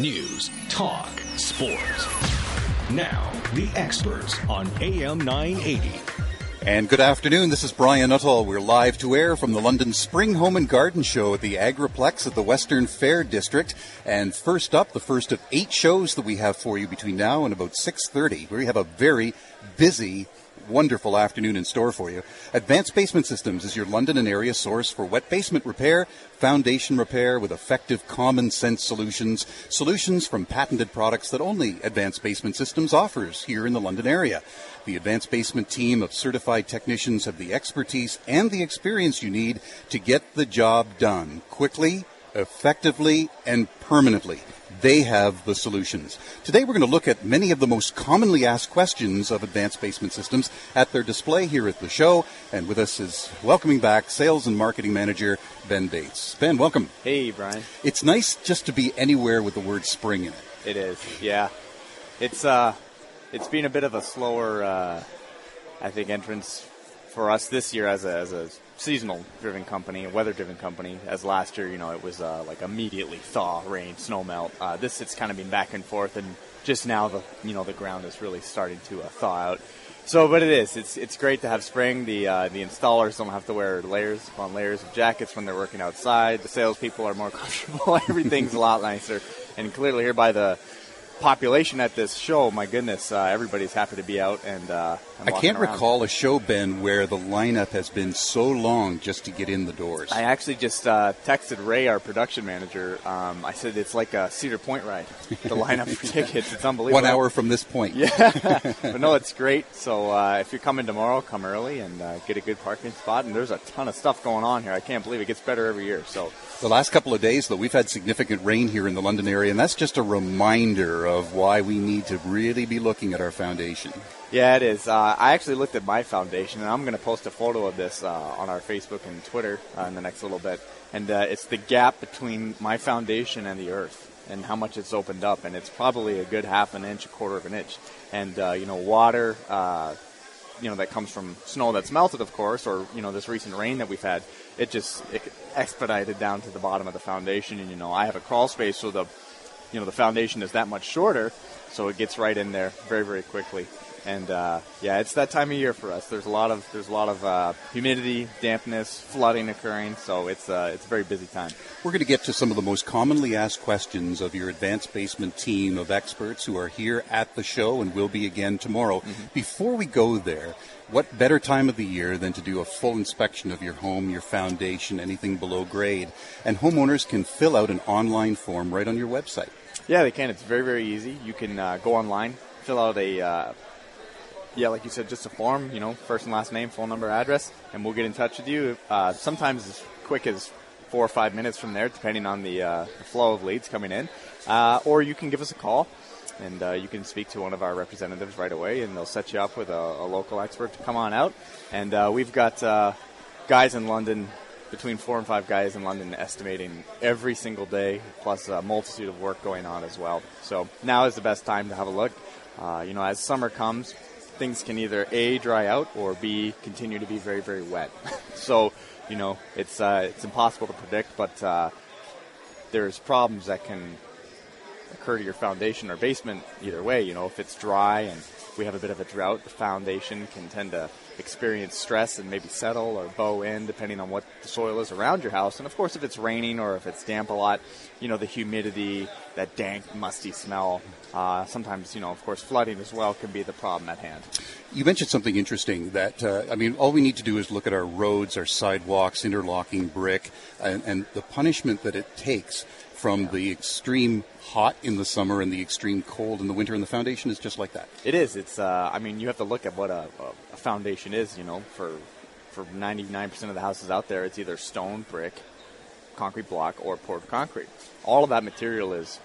News, talk, sports. Now, the experts on AM 980. And good afternoon, this is Brian Nuttall. We're live to air from the London Spring Home and Garden Show at the Agriplex at the Western Fair District. And first up, the first of 8 shows that we have for you between now and about 6:30. We have a very busy wonderful afternoon in store for you. Advanced Basement Systems is your London and area source for wet basement repair, foundation repair with effective common sense solutions, solutions from patented products that only Advanced Basement Systems offers here in the London area. The Advanced Basement team of certified technicians have the expertise and the experience you need to get the job done quickly, effectively, and permanently. They have the solutions. Today we're going to look at many of the most commonly asked questions of Advanced Basement Systems at their display here at the show. And with us is welcoming back Sales and Marketing Manager Ben Bates. Ben, welcome. Hey, Brian. It's nice just to be anywhere with the word spring in it. It is, yeah. It's been a bit of a slower, I think, entrance for us this year as a seasonal-driven company, a weather-driven company. As last year, you know, it was like immediately thaw, rain, snow melt. This it's kind of been back and forth, and just now the ground is really starting to thaw out. So, but it is. It's great to have spring. The installers don't have to wear layers upon layers of jackets when they're working outside. The salespeople are more comfortable. Everything's a lot nicer, and clearly here by the population at this show, my goodness, everybody's happy to be out and I can't recall a show, Ben, where the lineup has been so long just to get in the doors. I actually just texted Ray, our production manager. I said it's like a Cedar Point ride, the lineup for tickets. It's unbelievable. 1 hour from this point. Yeah, but no, it's great. So if you're coming tomorrow, come early and get a good parking spot. And there's a ton of stuff going on here. I can't believe it gets better every year. So the last couple of days, though, we've had significant rain here in the London area, and that's just a reminder of why we need to really be looking at our foundation. Yeah, it is. I actually looked at my foundation, and I'm going to post a photo of this on our Facebook and Twitter in the next little bit. And it's the gap between my foundation and the earth and how much it's opened up. And it's probably a good half an inch, a quarter of an inch. And, water, that comes from snow that's melted, of course, or, this recent rain that we've had, it expedited down to the bottom of the foundation. And, I have a crawl space, so the foundation is that much shorter, so it gets right in there very, very quickly. And it's that time of year for us. There's a lot of humidity, dampness, flooding occurring, so it's a very busy time. We're going to get to some of the most commonly asked questions of your Advanced Basement team of experts who are here at the show and will be again tomorrow. Mm-hmm. Before we go there, what better time of the year than to do a full inspection of your home, your foundation, anything below grade? And homeowners can fill out an online form right on your website. Yeah, they can. It's very, very easy. You can go online, fill out a like you said, just a form, first and last name, phone number, address, and we'll get in touch with you. Sometimes as quick as 4 or 5 minutes from there, depending on the flow of leads coming in. Or you can give us a call, and you can speak to one of our representatives right away, and they'll set you up with a local expert to come on out. And we've got guys in London, between 4 and 5 guys in London estimating every single day, plus a multitude of work going on as well. So now is the best time to have a look. As summer comes, things can either A, dry out, or B, continue to be very, very wet. So, it's impossible to predict, but there's problems that can occur to your foundation or basement either way. If it's dry and we have a bit of a drought, the foundation can tend to experience stress and maybe settle or bow in, depending on what the soil is around your house. And, of course, if it's raining or if it's damp a lot, the humidity, that dank, musty smell, sometimes, of course, flooding as well can be the problem at hand. You mentioned something interesting that, all we need to do is look at our roads, our sidewalks, interlocking brick, and the punishment that it takes from the extreme hot in the summer and the extreme cold in the winter, and the foundation is just like that. It is. It's. You have to look at what a foundation is. For 99% of the houses out there, it's either stone, brick, concrete block, or poured concrete. All of that material is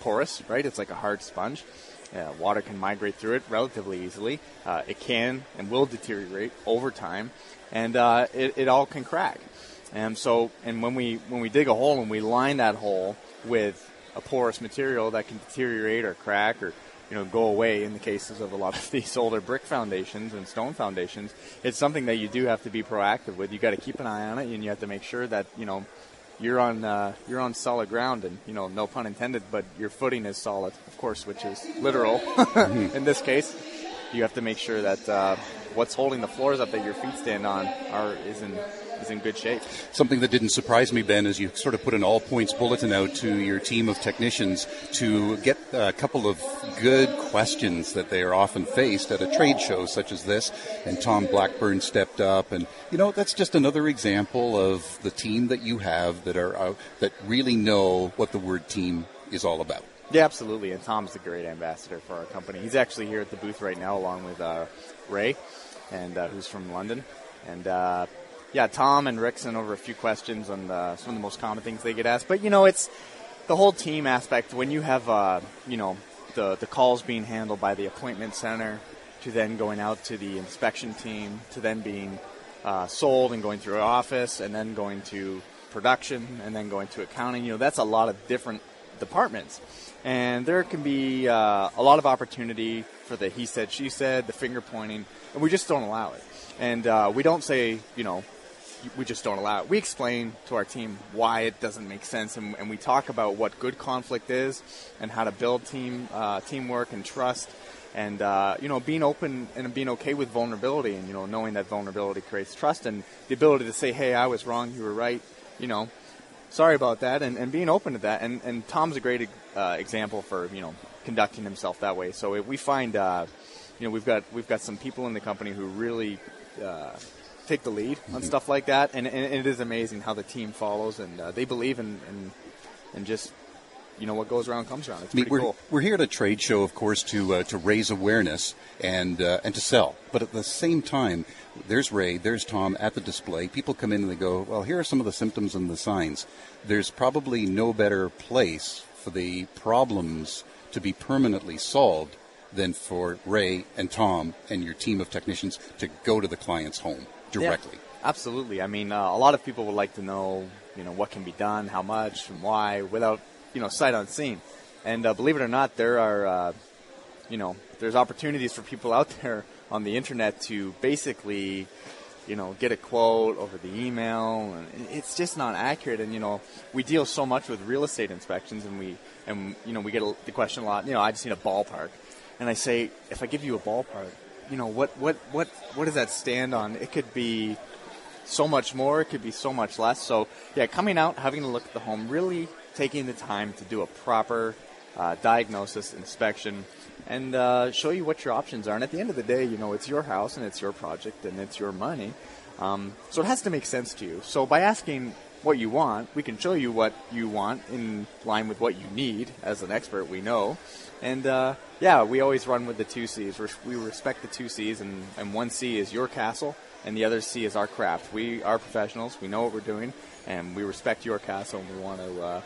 porous, right? It's like a hard sponge. Water can migrate through it relatively easily. It can and will deteriorate over time, and it all can crack. And so, when we dig a hole and we line that hole with a porous material that can deteriorate or crack or go away in the cases of a lot of these older brick foundations and stone foundations, it's something that you do have to be proactive with. You got to keep an eye on it, and you have to make sure that you're on solid ground, and you know, no pun intended, but your footing is solid, of course, which is literal in this case. You have to make sure that what's holding the floors up that your feet stand on is in good shape. Something that didn't surprise me, Ben, is you sort of put an all-points bulletin out to your team of technicians to get a couple of good questions that they are often faced at a trade show such as this, and Tom Blackburn stepped up, and, you know, that's just another example of the team that you have that are that really know what the word team is all about. Yeah, absolutely, and Tom's a great ambassador for our company. He's actually here at the booth right now along with Ray, and who's from London, and yeah, Tom and Rick sent over a few questions on some of the most common things they get asked. But, you know, it's the whole team aspect. When you have, you know, the calls being handled by the appointment center to then going out to the inspection team to then being sold and going through office and then going to production and then going to accounting, you know, that's a lot of different departments. And there can be a lot of opportunity for the he said, she said, the finger pointing, and we just don't allow it. And we don't say, you know, we just don't allow it. We explain to our team why it doesn't make sense, and we talk about what good conflict is and how to build teamwork and trust, and, you know, being open and being okay with vulnerability, and, you know, knowing that vulnerability creates trust, and the ability to say, hey, I was wrong, you were right, you know, sorry about that, and being open to that. And Tom's a great example for, you know, conducting himself that way. So if we find, you know, we've got some people in the company who really take the lead on stuff like that, and it is amazing how the team follows, and they believe in just, you know, what goes around comes around. It's pretty cool. We're here at a trade show, of course, to raise awareness and to sell. But at the same time, there's Ray, there's Tom at the display. People come in and they go, well, here are some of the symptoms and the signs. There's probably no better place for the problems to be permanently solved than for Ray and Tom and your team of technicians to go to the client's home directly. Yeah, absolutely. I mean, a lot of people would like to know, you know, what can be done, how much, and why, without, you know, sight unseen. And believe it or not, there are, you know, there's opportunities for people out there on the internet to basically, you know, get a quote over the email, and it's just not accurate. And, you know, we deal so much with real estate inspections, and you know, we get the question a lot. You know, I just need a ballpark. And I say, if I give you a ballpark, you know, what does that stand on? It could be so much more. It could be so much less. So, yeah, coming out, having a look at the home, really taking the time to do a proper diagnosis, inspection, and show you what your options are. And at the end of the day, you know, it's your house and it's your project and it's your money. So it has to make sense to you. So by asking what you want, we can show you what you want in line with what you need. As an expert, we know. And, yeah, we always run with the two C's. We respect the two C's, and one C is your castle, and the other C is our craft. We are professionals. We know what we're doing, and we respect your castle, and we want to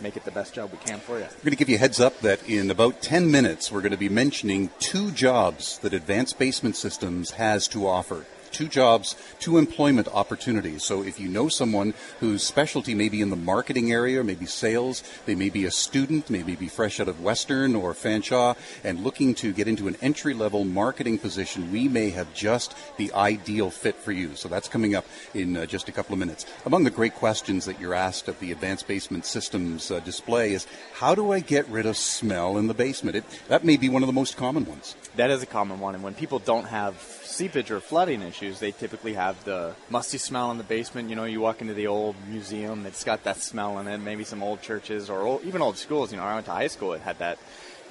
make it the best job we can for you. We're going to give you a heads up that in about 10 minutes, we're going to be mentioning two jobs that Advanced Basement Systems has to offer. Two jobs, two employment opportunities. So if you know someone whose specialty may be in the marketing area, maybe sales, they may be a student, maybe be fresh out of Western or Fanshawe and looking to get into an entry-level marketing position, we may have just the ideal fit for you. So that's coming up in just a couple of minutes. Among the great questions that you're asked at the Advanced Basement Systems display is, how do I get rid of smell in the basement? That may be one of the most common ones. That is a common one, and when people don't have seepage or flooding issues, they typically have the musty smell in the basement. You know, you walk into the old museum, it's got that smell in it, maybe some old churches or even old schools. You know, I went to high school, it had that.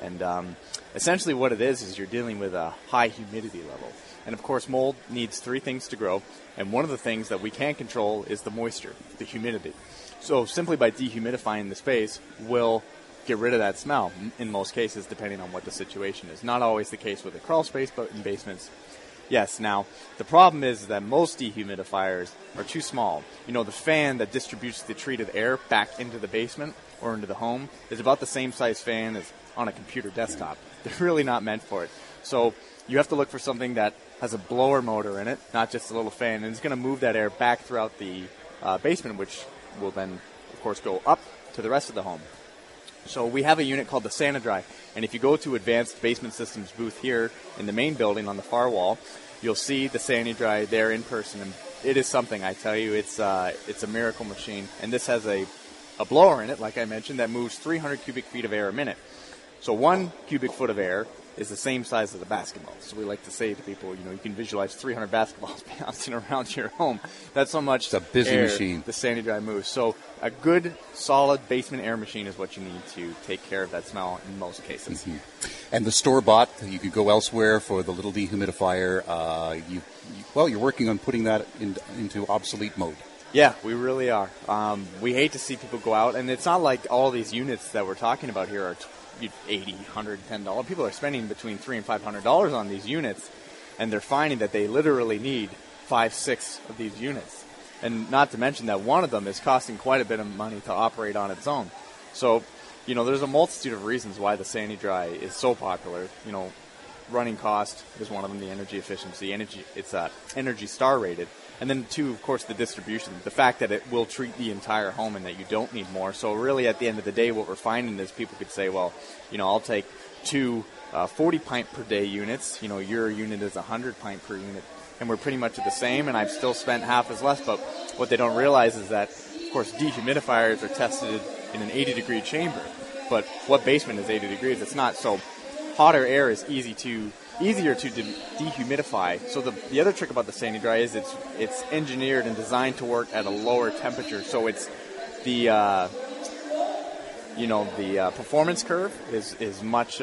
And essentially what it is you're dealing with a high humidity level. And, of course, mold needs three things to grow, and one of the things that we can control is the moisture, the humidity. So simply by dehumidifying the space will get rid of that smell in most cases, depending on what the situation is. Not always the case with a crawl space, but in basements, yes. Now, the problem is that most dehumidifiers are too small. You know, the fan that distributes the treated air back into the basement or into the home is about the same size fan as on a computer desktop. They're really not meant for it. So you have to look for something that has a blower motor in it, not just a little fan, and it's going to move that air back throughout the basement, which will then, of course, go up to the rest of the home. So we have a unit called the SaniDry, and if you go to Advanced Basement Systems booth here in the main building on the far wall, you'll see the SaniDry there in person, and it is something, I tell you. It's a miracle machine. And this has a blower in it, like I mentioned, that moves 300 cubic feet of air a minute. So 1 cubic foot of air is the same size as a basketball. So we like to say to people, you know, you can visualize 300 basketballs bouncing around your home. That's how much it's a busy machine. The SaniDry moves. So a good, solid basement air machine is what you need to take care of that smell in most cases. Mm-hmm. And the store-bought, you could go elsewhere for the little dehumidifier. You're working on putting that into obsolete mode. Yeah, we really are. We hate to see people go out. And it's not like all these units that we're talking about here are $80, $100, $10. People are spending between $300 and $500 on these units, and they're finding that they literally need 5, 6 of these units. And not to mention that one of them is costing quite a bit of money to operate on its own. So, you know, there's a multitude of reasons why the SaniDry is so popular. You know, running cost is one of them, the energy efficiency. It's Energy Star rated. And then, two, of course, the distribution, the fact that it will treat the entire home and that you don't need more. So really, at the end of the day, what we're finding is people could say, well, you know, I'll take 2 40-pint-per-day units. You know, your unit is 100-pint-per-unit, and we're pretty much at the same, and I've still spent half as less. But what they don't realize is that, of course, dehumidifiers are tested in an 80-degree chamber. But what basement is 80 degrees? It's not. So hotter air is easier to dehumidify. So the other trick about the SaniDry is it's engineered and designed to work at a lower temperature. So it's the performance curve is much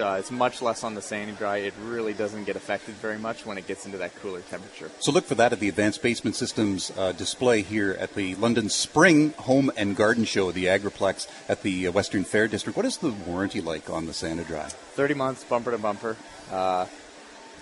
less on the SaniDry. It really doesn't get affected very much when it gets into that cooler temperature. So look for that at the Advanced Basement Systems display here at the London Spring Home and Garden Show, the Agriplex at the Western Fair District. What is the warranty like on the SaniDry? 30 months, bumper to bumper.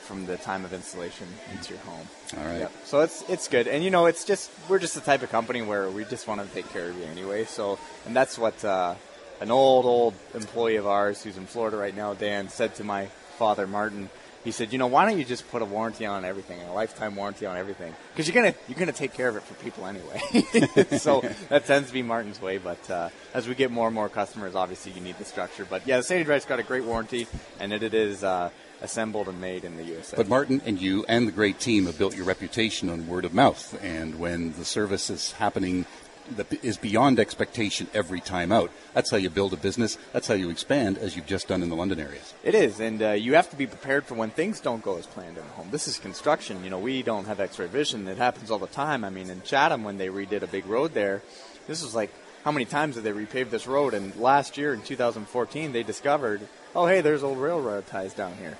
From the time of installation into your home. All right. Yep. So it's good. And, you know, it's just we're just the type of company where we just want to take care of you anyway. So, and that's what an old employee of ours who's in Florida right now, Dan, said to my father, Martin. He said, you know, why don't you just put a warranty on everything, a lifetime warranty on everything? Because you're gonna take care of it for people anyway. So that tends to be Martin's way. But as we get more and more customers, obviously you need the structure. But, yeah, the SaniDry's got a great warranty, and it is assembled and made in the USA. But Martin and you and the great team have built your reputation on word of mouth. And when the service is happening that is beyond expectation every time out, that's how you build a business. That's how you expand, as you've just done in the London areas. It is, and you have to be prepared for when things don't go as planned in a home. This is construction. You know, we don't have x-ray vision. It happens all the time. I mean, in Chatham, when they redid a big road there, this was like, how many times did they repave this road? And last year, in 2014, they discovered, oh, hey, there's old railroad ties down here.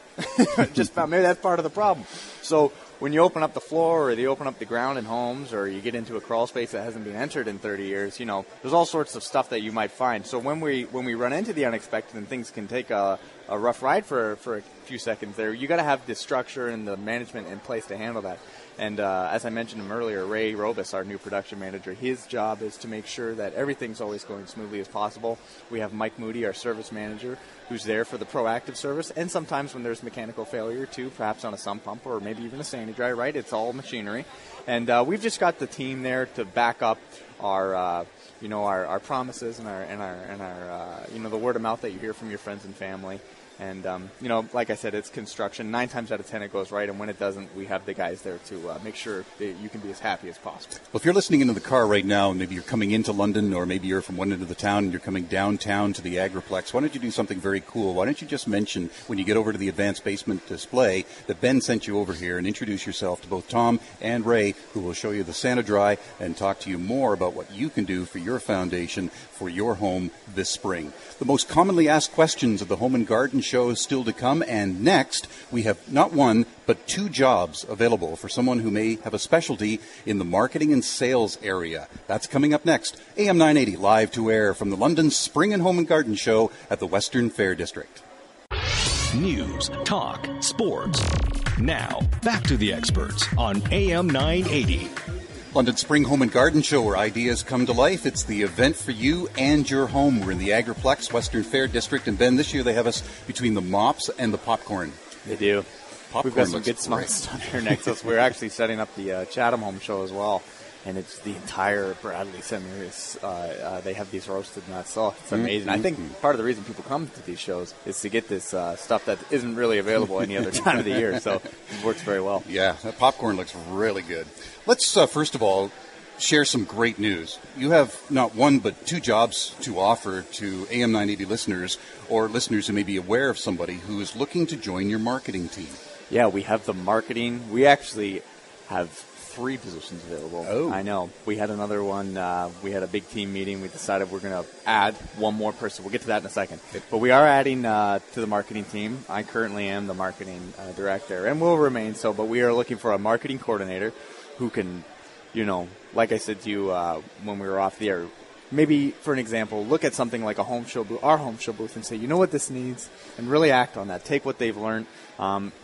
Just about, maybe that's part of the problem. So when you open up the floor or you open up the ground in homes or you get into a crawl space that hasn't been entered in 30 years, you know, there's all sorts of stuff that you might find. So when we run into the unexpected and things can take a rough ride for a few seconds there, you got to have the structure and the management in place to handle that. And as I mentioned earlier, Ray Robus, our new production manager, his job is to make sure that everything's always going smoothly as possible. We have Mike Moody, our service manager, who's there for the proactive service. And sometimes when there's mechanical failure, too, perhaps on a sump pump or maybe even a SaniDry, right? It's all machinery. And we've just got the team there to back up our promises and our the word of mouth that you hear from your friends and family. And, you know, like I said, it's construction. 9 times out of 10 it goes right, and when it doesn't, we have the guys there to make sure that you can be as happy as possible. Well, if you're listening into the car right now, and maybe you're coming into London, or maybe you're from one end of the town and you're coming downtown to the Agriplex, why don't you do something very cool? Why don't you just mention, when you get over to the Advanced Basement display, that Ben sent you over here, and introduce yourself to both Tom and Ray, who will show you the SaniDry and talk to you more about what you can do for your foundation, for your home this spring. The most commonly asked questions of the Home and Garden Show still to come, and next we have not 1 but 2 jobs available for someone who may have a specialty in the marketing and sales area. That's coming up next. AM 980 live to air from the London Spring and Home and Garden Show at the Western Fair District. News, talk, sports. Now back to the experts on AM 980. London Spring Home and Garden Show, where ideas come to life. It's the event for you and your home. We're in the Agriplex, Western Fair District. And, Ben, this year they have us between the mops and the popcorn. They do. Popcorn. We've got some good smells down here next to us. We're actually setting up the Chatham Home Show as well. and it's the entire Bradley Center is, they have these roasted nuts. Oh, it's amazing. I think part of the reason people come to these shows is to get this stuff that isn't really available any other time of the year, so it works very well. Yeah, that popcorn looks really good. Let's, first of all, share some great news. You have not one but two jobs to offer to AM 980 listeners or listeners who may be aware of somebody who is looking to join your marketing team. Yeah, we have the marketing. We actually have 3 positions available. Oh. I know. We had another one. We had a big team meeting. We decided we're going to add one more person. We'll get to that in a second. But we are adding to the marketing team. I currently am the marketing director and will remain so, but we are looking for a marketing coordinator who can, you know, like I said to you when we were off the air, maybe, for an example, look at something like a home show booth, our home show booth, and say, you know what this needs, and really act on that. Take what they've learned.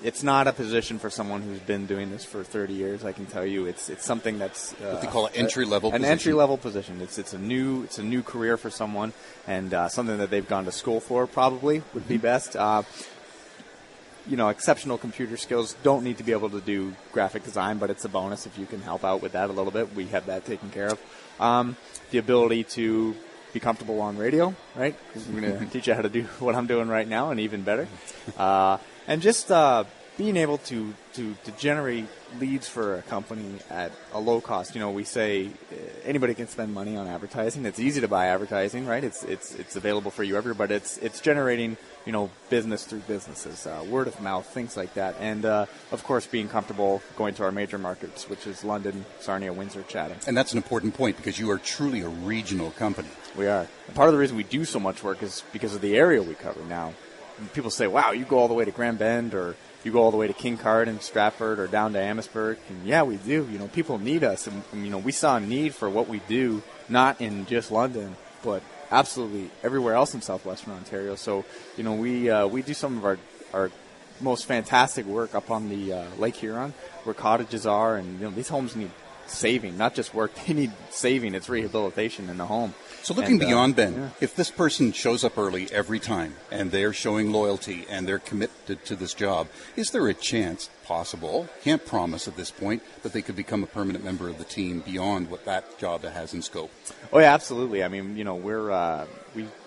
It's not a position for someone who's been doing this for 30 years. I can tell you, it's something that's what they call an entry level. An entry level position. It's a new career for someone, and something that they've gone to school for probably would be best. You know, exceptional computer skills, don't need to be able to do graphic design, but it's a bonus if you can help out with that a little bit. We have that taken care of. The ability to be comfortable on radio, right? Because we're going to teach you how to do what I'm doing right now and even better. And just being able to generate leads for a company at a low cost. You know, we say anybody can spend money on advertising. It's easy to buy advertising, right? It's available for you everywhere, but it's generating, you know, business through businesses, word of mouth, things like that. And, of course, being comfortable going to our major markets, which is London, Sarnia, Windsor, Chatham. And that's an important point because you are truly a regional company. We are. And part of the reason we do so much work is because of the area we cover now. People say, wow, you go all the way to Grand Bend, or you go all the way to Kincard and Stratford, or down to Amherstburg. And yeah, we do. You know, people need us. And you know, we saw a need for what we do, not in just London, but absolutely everywhere else in southwestern Ontario. So, you know, we do some of our most fantastic work up on the Lake Huron, where cottages are. And, you know, these homes need saving, not just work. They need saving. It's rehabilitation in the home. So looking beyond Ben, if this person shows up early every time and they're showing loyalty and they're committed to this job, is there a chance possible, can't promise at this point, that they could become a permanent member of the team beyond what that job has in scope? Oh, yeah, absolutely. I mean, you know, we're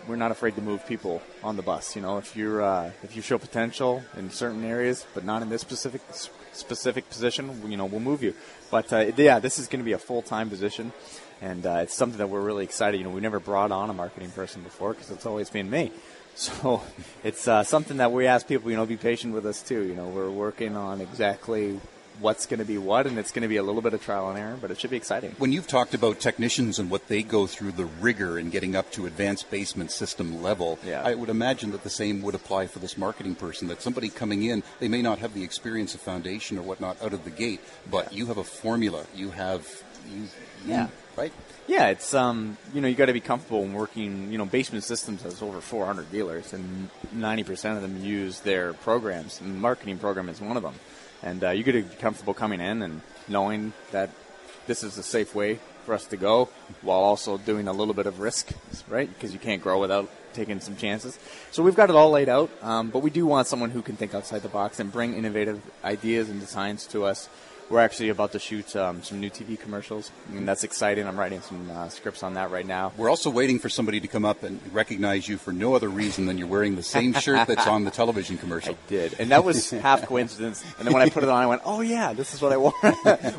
not afraid to move people on the bus. You know, if you show potential in certain areas, but not in this specific position, you know, we'll move you. But, yeah, this is going to be a full-time position, and it's something that we're really excited. You know, we never brought on a marketing person before because it's always been me. So it's something that we ask people, you know, be patient with us too. You know, we're working on exactly what's going to be what, and it's going to be a little bit of trial and error, but it should be exciting. When you've talked about technicians and what they go through, the rigor in getting up to advanced basement system level, I would imagine that the same would apply for this marketing person, that somebody coming in, they may not have the experience of foundation or whatnot out of the gate, but you have a formula. You have... Right? Yeah, it's, you know, you got to be comfortable in working, you know, Basement Systems has over 400 dealers, and 90% of them use their programs, and the marketing program is one of them. And you got to be comfortable coming in and knowing that this is a safe way for us to go while also doing a little bit of risk, right? Because you can't grow without taking some chances. So we've got it all laid out, but we do want someone who can think outside the box and bring innovative ideas and designs to us. We're actually about to shoot some new TV commercials, and that's exciting. I'm writing some scripts on that right now. We're also waiting for somebody to come up and recognize you for no other reason than you're wearing the same shirt that's on the television commercial. I did, and that was half coincidence. And then when I put it on, I went, oh, yeah, this is what I wore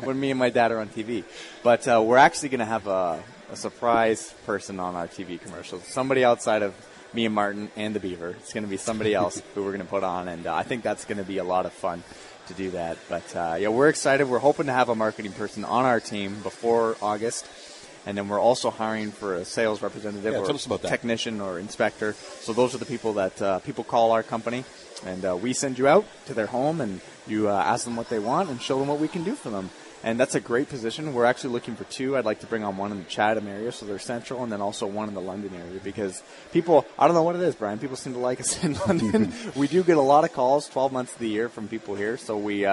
when me and my dad are on TV. But we're actually going to have a surprise person on our TV commercials, somebody outside of me and Martin and the Beaver. It's going to be somebody else who we're going to put on, and I think that's going to be a lot of fun to do that. But yeah, we're excited. We're hoping to have a marketing person on our team before August, and then we're also hiring for a sales representative or technician or inspector. So those are the people that people call our company, and we send you out to their home, and you ask them what they want and show them what we can do for them. And that's a great position. We're actually looking for 2. I'd like to bring on one in the Chatham area, so they're central, and then also one in the London area, because people, I don't know what it is, Brian, people seem to like us in London. We do get a lot of calls 12 months of the year from people here, so we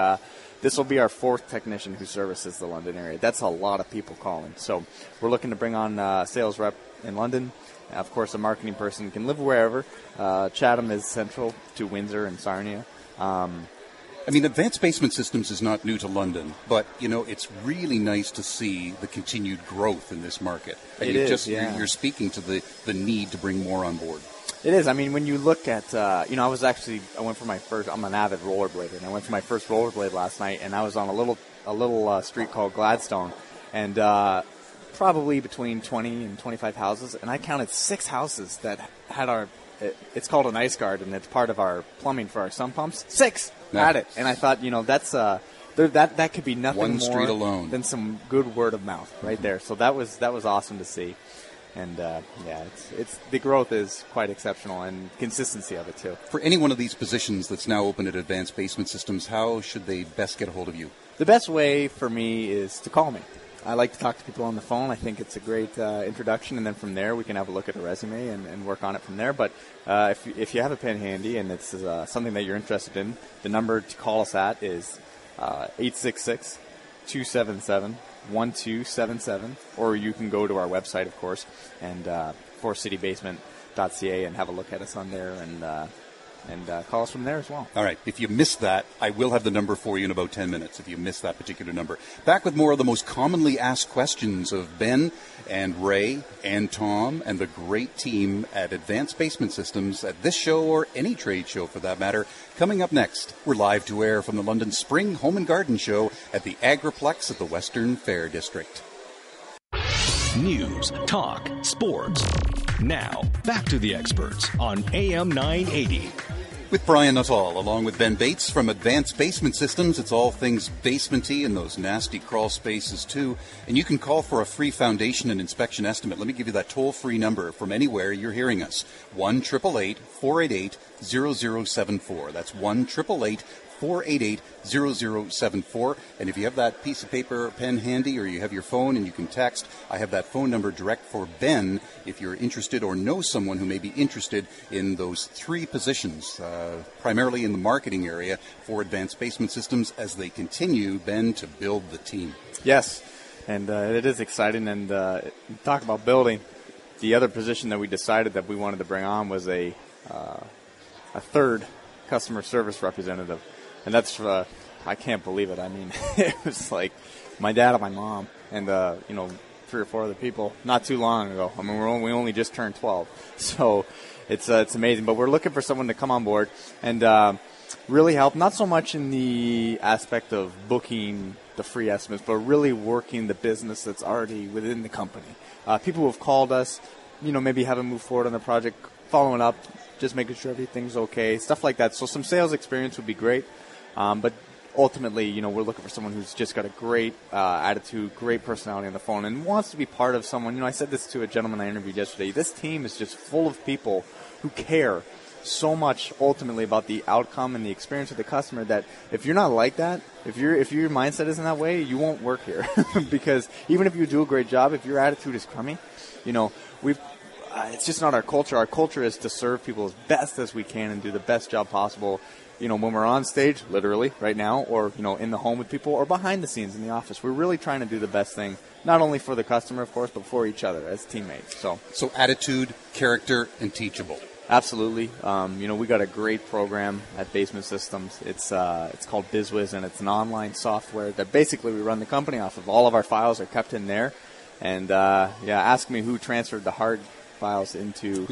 this will be our 4th technician who services the London area. That's a lot of people calling. So we're looking to bring on a sales rep in London. Of course, a marketing person can live wherever. Chatham is central to Windsor and Sarnia. I mean, Advanced Basement Systems is not new to London, but, you know, it's really nice to see the continued growth in this market. And it is, You're speaking to the need to bring more on board. It is. I mean, when you look at, I'm an avid rollerblader, and I went for my first rollerblade last night, and I was on a little street called Gladstone, and probably between 20 and 25 houses, and I counted 6 houses that had it's called an ice guard, and it's part of our plumbing for our sump pumps. 6 had it, and I thought, that's that could be nothing one more alone than some good word of mouth right there. So that was awesome to see. And, it's the growth is quite exceptional, and consistency of it, too. For any one of these positions that's now open at Advanced Basement Systems, how should they best get a hold of you? The best way for me is to call me. I like to talk to people on the phone. I think it's a great introduction, and then from there we can have a look at a resume and work on it from there. But if you have a pen handy and it's something that you're interested in, the number to call us at is 866-277 1277, or you can go to our website, of course, and forestcitybasement.ca, and have a look at us on there, and call us from there as well. All right. If you missed that, I will have the number for you in about 10 minutes if you missed that particular number. Back with more of the most commonly asked questions of Ben and Ray and Tom and the great team at Advanced Basement Systems at this show or any trade show for that matter. Coming up next, we're live to air from the London Spring Home and Garden Show at the Agriplex at the Western Fair District. News, talk, sports. Now, back to the experts on AM 980. With Brian Nuttall, along with Ben Bates from Advanced Basement Systems. It's all things basementy and those nasty crawl spaces, too. And you can call for a free foundation and inspection estimate. Let me give you that toll-free number from anywhere you're hearing us. 1-888-488-0074. That's 1-888-488-0074. And if you have that piece of paper or pen handy, or you have your phone and you can text, I have that phone number direct for Ben if you're interested or know someone who may be interested in those 3 positions, primarily in the marketing area for Advanced Basement Systems as they continue, Ben, to build the team. Yes, and it is exciting. And talk about building. The other position that we decided that we wanted to bring on was a third customer service representative. And that's, I can't believe it. I mean, it was like my dad and my mom and, 3 or 4 other people not too long ago. I mean, we only just turned 12. So it's amazing. But we're looking for someone to come on board and really help, not so much in the aspect of booking the free estimates, but really working the business that's already within the company. People who have called us, maybe haven't moved forward on the project, following up, just making sure everything's okay, stuff like that. So some sales experience would be great. But ultimately, we're looking for someone who's just got a great attitude, great personality on the phone, and wants to be part of someone. I said this to a gentleman I interviewed yesterday. This team is just full of people who care so much ultimately about the outcome and the experience of the customer that if you're not like that, if your mindset isn't that way, you won't work here. Because even if you do a great job, if your attitude is crummy, it's just not our culture. Our culture is to serve people as best as we can and do the best job possible. When we're on stage, literally, right now, or, in the home with people, or behind the scenes in the office. We're really trying to do the best thing, not only for the customer, of course, but for each other as teammates. So attitude, character, and teachable. Absolutely. We got a great program at Basement Systems. It's called BizWiz, and it's an online software that basically we run the company off of. All of our files are kept in there. And, ask me who transferred the hard files into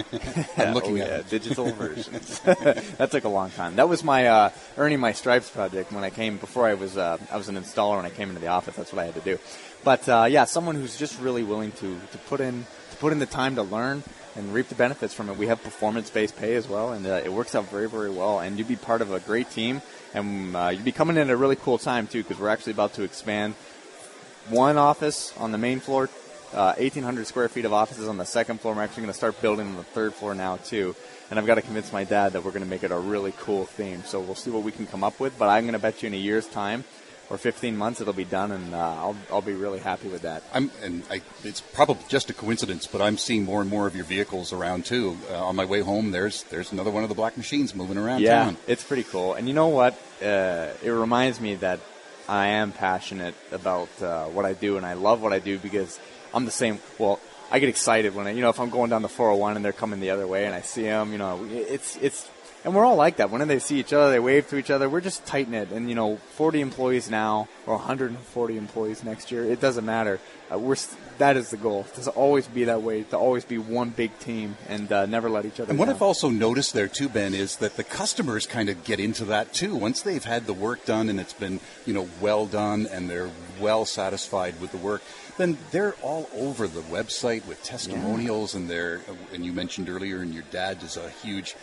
digital versions. That took a long time. That was my earning my stripes project when I came. Before I was an installer when I came into the office. That's what I had to do. But someone who's just really willing to put in the time to learn and reap the benefits from it. We have performance-based pay as well, and it works out very, very well. And you'd be part of a great team, and you'd be coming in at a really cool time too, because we're actually about to expand one office on the main floor. 1,800 square feet of offices on the second floor. We're actually going to start building on the third floor now, too. And I've got to convince my dad that we're going to make it a really cool theme. So we'll see what we can come up with. But I'm going to bet you in a year's time or 15 months it'll be done, and I'll be really happy with that. It's probably just a coincidence, but I'm seeing more and more of your vehicles around, too. On my way home, there's another one of the black machines moving around town. Yeah, it's pretty cool. And you know what? It reminds me that I am passionate about what I do, and I love what I do because I'm the same. Well, I get excited when I, you know, if I'm going down the 401 and they're coming the other way and I see them, you know, it's and we're all like that. When they see each other, they wave to each other. We're just tight knit, and you know, 40 employees now or 140 employees next year. It doesn't matter. That is the goal, to always be that way, to always be one big team and never let each other down. And what I've also noticed there too, Ben, is that the customers kind of get into that too. Once they've had the work done and it's been, you know, well done and they're well satisfied with the work, then they're all over the website with testimonials. Yeah. And you mentioned earlier, and your dad is a huge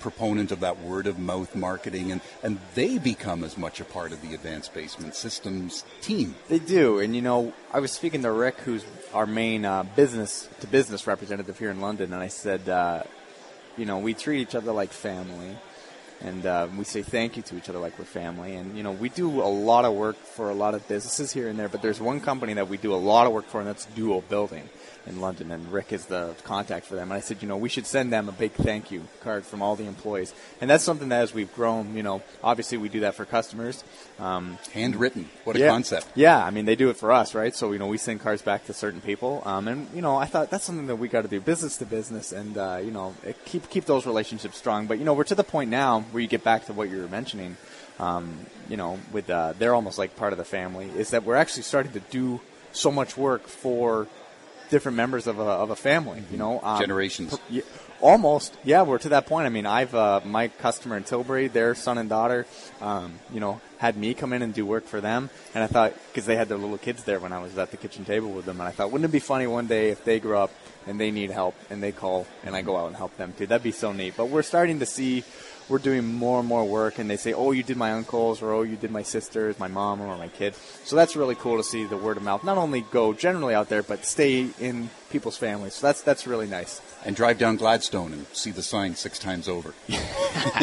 proponent of that word-of-mouth marketing, and they become as much a part of the Advanced Basement Systems team. They do, and you know, I was speaking to Rick, who's our main business-to-business representative here in London, and I said, you know, we treat each other like family, and we say thank you to each other like we're family. And, you know, we do a lot of work for a lot of businesses here and there, but there's one company that we do a lot of work for, and that's Duo Building in London, and Rick is the contact for them. And I said, you know, we should send them a big thank you card from all the employees. And that's something that as we've grown, you know, obviously we do that for customers. Handwritten. What a concept. Yeah. I mean, they do it for us, right? So, you know, we send cards back to certain people. And, you know, I thought that's something that we got to do, business to business, and, you know, keep those relationships strong. But, you know, we're to the point now where you get back to what you were mentioning, you know, with they're almost like part of the family, is that we're actually starting to do so much work for different members of a family, you know, generations. Almost, yeah, we're to that point. I mean, I've my customer in Tilbury, their son and daughter, you know, had me come in and do work for them. And I thought, because they had their little kids there when I was at the kitchen table with them, and I thought, wouldn't it be funny one day if they grow up and they need help and they call and I go out and help them too? That'd be so neat. But we're starting to see, we're doing more and more work, and they say, oh, you did my uncles, or oh, you did my sisters, my mom, or my kid. So that's really cool to see the word of mouth not only go generally out there, but stay in people's families. So that's really nice. And drive down Gladstone and see the sign 6 times over. Yeah,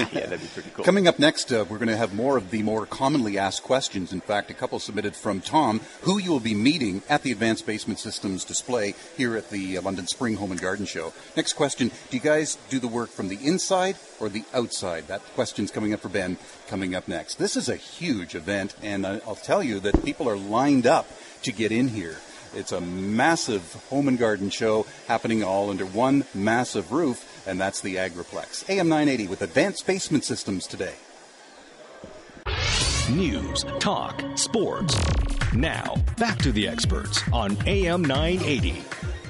that'd be pretty cool. Coming up next, we're going to have more of the more commonly asked questions. In fact, a couple submitted from Tom, who you will be meeting at the Advanced Basement Systems display here at the London Spring Home and Garden Show. Next question, do you guys do the work from the inside or the outside? That question's coming up for Ben, coming up next. This is a huge event, and I'll tell you that people are lined up to get in here. It's a massive home and garden show happening all under one massive roof, and that's the Agriplex. AM 980 with Advanced Basement Systems today. News, talk, sports. Now, back to the experts on AM 980.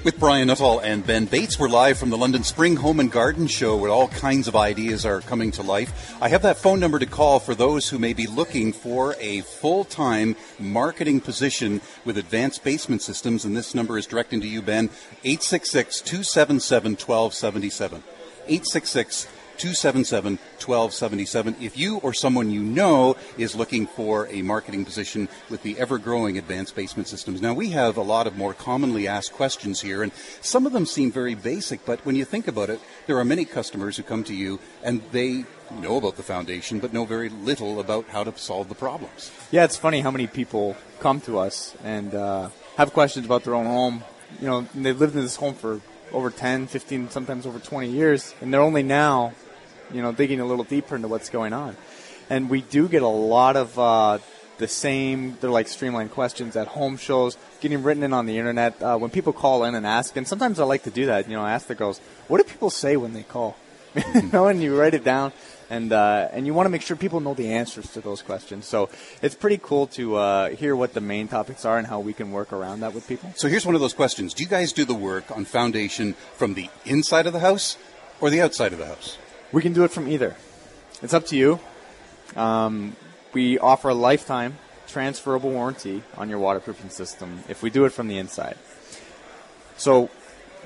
With Brian Nuttall and Ben Bates, we're live from the London Spring Home and Garden Show, where all kinds of ideas are coming to life. I have that phone number to call for those who may be looking for a full-time marketing position with Advanced Basement Systems, and this number is directing to you, Ben, 866-277-1277. 866-277-1277. If you or someone you know is looking for a marketing position with the ever-growing Advanced Basement Systems. Now, we have a lot of more commonly asked questions here, and some of them seem very basic, but when you think about it, there are many customers who come to you, and they know about the foundation, but know very little about how to solve the problems. Yeah, it's funny how many people come to us and have questions about their own home. You know, they've lived in this home for over 10, 15, sometimes over 20 years, and they're only now, you know, digging a little deeper into what's going on. And we do get a lot of the same, they're like streamlined questions at home shows, getting written in on the internet. When people call in and ask, and sometimes I like to do that, you know, I ask the girls, what do people say when they call? You know, and you write it down, and you want to make sure people know the answers to those questions. So it's pretty cool to hear what the main topics are and how we can work around that with people. So here's one of those questions. Do you guys do the work on foundation from the inside of the house or the outside of the house? We can do it from either. It's up to you. We offer a lifetime transferable warranty on your waterproofing system if we do it from the inside. So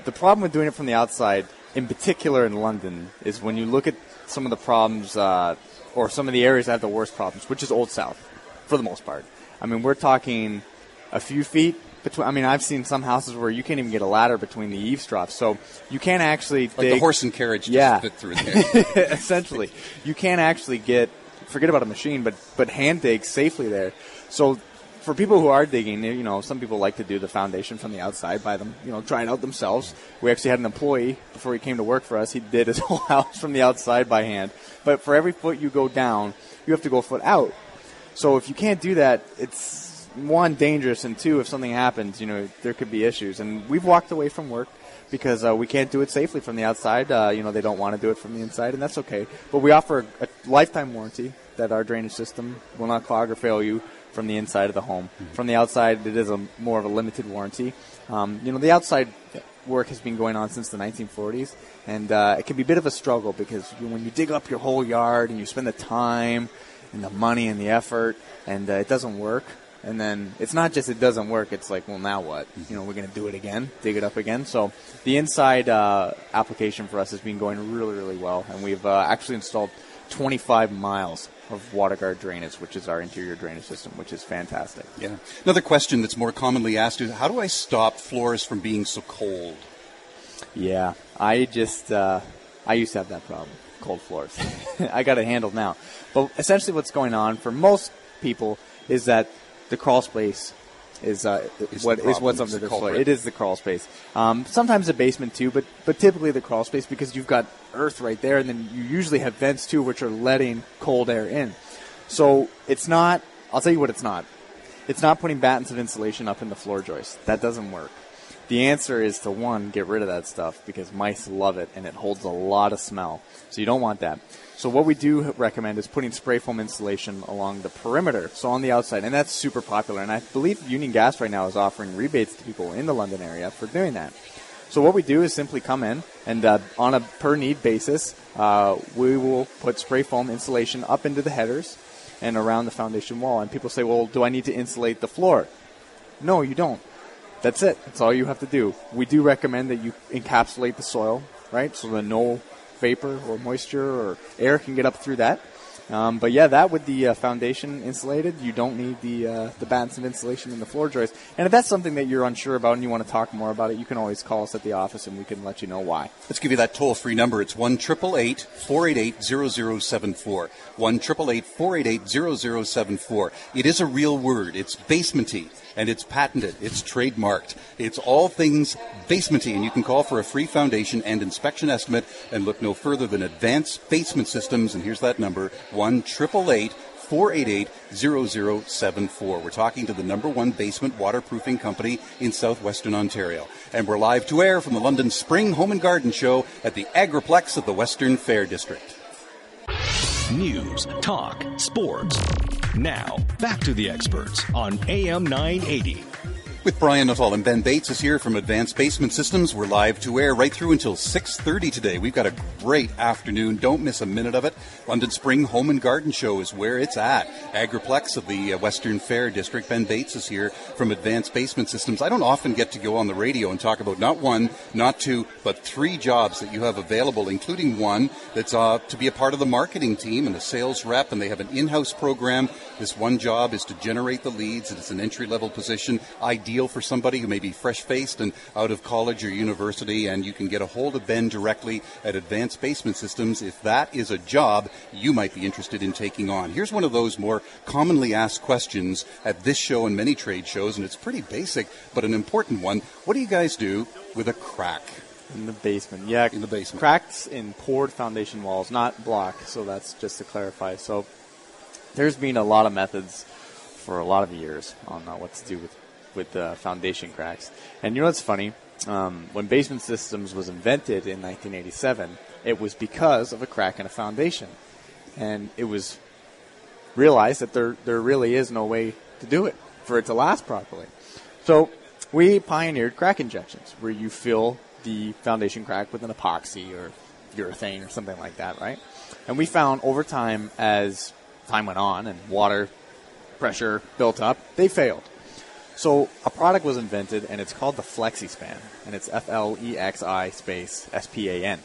the problem with doing it from the outside, in particular in London, is when you look at some of the problems or some of the areas that have the worst problems, which is Old South for the most part. I mean, we're talking a few feet between. I mean, I've seen some houses where you can't even get a ladder between the eavesdrops, so you can't actually dig. Like the horse and carriage just fit through there. Essentially. You can't actually get, forget about a machine, but hand dig safely there. So for people who are digging, you know, some people like to do the foundation from the outside by them, you know, try it out themselves. We actually had an employee before he came to work for us. He did his whole house from the outside by hand. But for every foot you go down, you have to go a foot out. So if you can't do that, it's one, dangerous, and two, if something happens, you know, there could be issues. And we've walked away from work because we can't do it safely from the outside. You know, they don't want to do it from the inside, and that's okay. But we offer a lifetime warranty that our drainage system will not clog or fail you from the inside of the home. Mm-hmm. From the outside, it is more of a limited warranty. You know, the outside work has been going on since the 1940s, and it can be a bit of a struggle because when you dig up your whole yard and you spend the time and the money and the effort, and it doesn't work. And then it's not just it doesn't work, it's like, well, now what? You know, we're going to do it again, dig it up again. So the inside application for us has been going really, really well. And we've actually installed 25 miles of WaterGuard drainage, which is our interior drainage system, which is fantastic. Yeah. Another question that's more commonly asked is, how do I stop floors from being so cold? Yeah, I used to have that problem, cold floors. I got it handled now. But essentially what's going on for most people is that the crawl space is what's under the floor. It is the crawl space. Sometimes the basement too, but typically the crawl space, because you've got earth right there, and then you usually have vents too, which are letting cold air in. So it's not. I'll tell you what it's not. It's not putting battens of insulation up in the floor joists. That doesn't work. The answer is to, one, get rid of that stuff because mice love it and it holds a lot of smell. So you don't want that. So what we do recommend is putting spray foam insulation along the perimeter, so on the outside, and that's super popular. And I believe Union Gas right now is offering rebates to people in the London area for doing that. So what we do is simply come in and on a per-need basis, we will put spray foam insulation up into the headers and around the foundation wall. And people say, well, do I need to insulate the floor? No, you don't. That's it. That's all you have to do. We do recommend that you encapsulate the soil, right, so that no vapor or moisture or air can get up through that. But yeah, that with the foundation insulated, you don't need the battens of insulation in the floor joists. And if that's something that you're unsure about and you want to talk more about it, you can always call us at the office and we can let you know why. Let's give you that toll-free number. It's 1-888-488-0074. 1-888-488-0074. It is a real word. It's basementy. And it's patented. It's trademarked. It's all things basementy. And you can call for a free foundation and inspection estimate and look no further than Advanced Basement Systems. And here's that number, 1-888-488-0074. We're talking to the #1 basement waterproofing company in southwestern Ontario. And we're live to air from the London Spring Home and Garden Show at the Agriplex of the Western Fair District. News, talk, sports. Now, back to the experts on AM 980. With Brian Nuttall and Ben Bates is here from Advanced Basement Systems. We're live to air right through until 6:30 today. We've got a great afternoon. Don't miss a minute of it. London Spring Home and Garden Show is where it's at. Agriplex of the Western Fair District. Ben Bates is here from Advanced Basement Systems. I don't often get to go on the radio and talk about not one, not two, but three jobs that you have available, including one that's to be a part of the marketing team and a sales rep, and they have an in-house program. This one job is to generate the leads. It's an entry-level position. Ideal for somebody who may be fresh-faced and out of college or university, and you can get a hold of Ben directly at Advanced Basement Systems if that is a job you might be interested in taking on. Here's one of those more commonly asked questions at this show and many trade shows, and it's pretty basic but an important one. What do you guys do with a crack? In the basement, yeah. In the basement. Cracks in poured foundation walls, not block, so that's just to clarify. So there's been a lot of methods for a lot of years on what to do with foundation cracks. And you know what's funny? When Basement Systems was invented in 1987, it was because of a crack in a foundation. And it was realized that there really is no way to do it for it to last properly. So we pioneered crack injections, where you fill the foundation crack with an epoxy or urethane or something like that, right? And we found over time, as time went on and water pressure built up, they failed. So a product was invented, and it's called the FlexiSpan, and it's FLEXI space SPAN.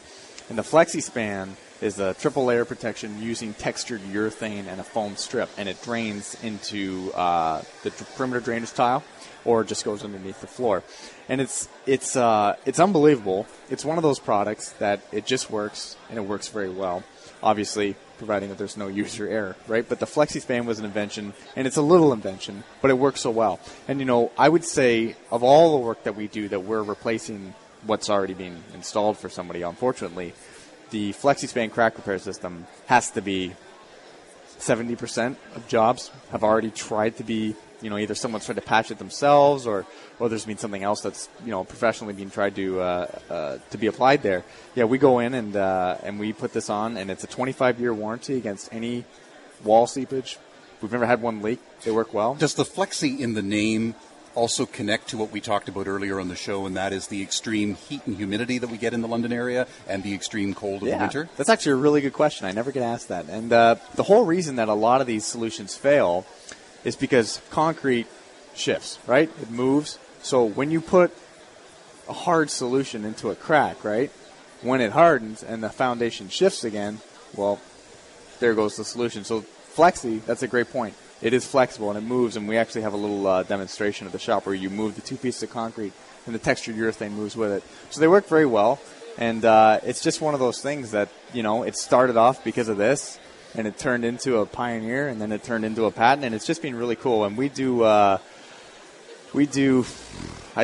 And the FlexiSpan is a triple layer protection using textured urethane and a foam strip, and it drains into the perimeter drainage tile, or just goes underneath the floor. And it's unbelievable. It's one of those products that it just works, and it works very well. Obviously, providing that there's no user error, right? But the FlexiSpan was an invention, and it's a little invention, but it works so well. And, you know, I would say of all the work that we do that we're replacing what's already being installed for somebody, unfortunately, the FlexiSpan crack repair system has to be 70% of jobs have already tried to be you know, either someone's tried to patch it themselves, or there's been something else that's, you know, professionally being tried to be applied there. Yeah, we go in and we put this on, and it's a 25-year warranty against any wall seepage. We've never had one leak. They work well. Does the Flexi in the name also connect to what we talked about earlier on the show, and that is the extreme heat and humidity that we get in the London area and the extreme cold of the winter? That's actually a really good question. I never get asked that. And the whole reason that a lot of these solutions fail is because concrete shifts, right? It moves. So when you put a hard solution into a crack, right, when it hardens and the foundation shifts again, well, there goes the solution. So Flexi, that's a great point. It is flexible, and it moves, and we actually have a little demonstration at the shop where you move the two pieces of concrete, and the textured urethane moves with it. So they work very well, and it's just one of those things that, you know, it started off because of this, and it turned into a pioneer, and then it turned into a patent, and it's just been really cool. And we do, I'd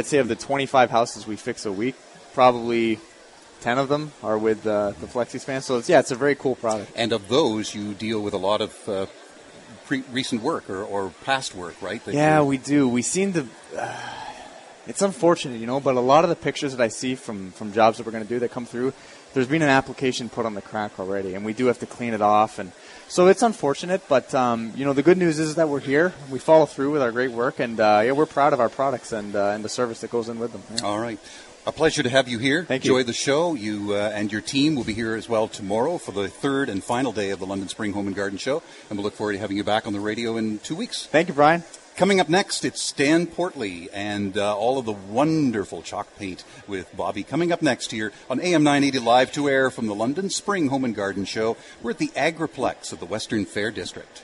say of the 25 houses we fix a week, probably 10 of them are with the FlexiSpan. So, it's a very cool product. And of those, you deal with a lot of... recent work or past work, right? We do. We seem to... it's unfortunate, you know, but a lot of the pictures that I see from jobs that we're going to do that come through, there's been an application put on the crack already, and we do have to clean it off. And so it's unfortunate, but, you know, the good news is that we're here. We follow through with our great work, and we're proud of our products and the service that goes in with them. Yeah. All right. A pleasure to have you here. Thank you. Enjoy the show. You and your team will be here as well tomorrow for the third and final day of the London Spring Home and Garden Show. And we'll look forward to having you back on the radio in 2 weeks. Thank you, Brian. Coming up next, it's Dan Portley and all of the wonderful chalk paint with Bobby. Coming up next here on AM 980 Live to Air from the London Spring Home and Garden Show. We're at the Agriplex of the Western Fair District.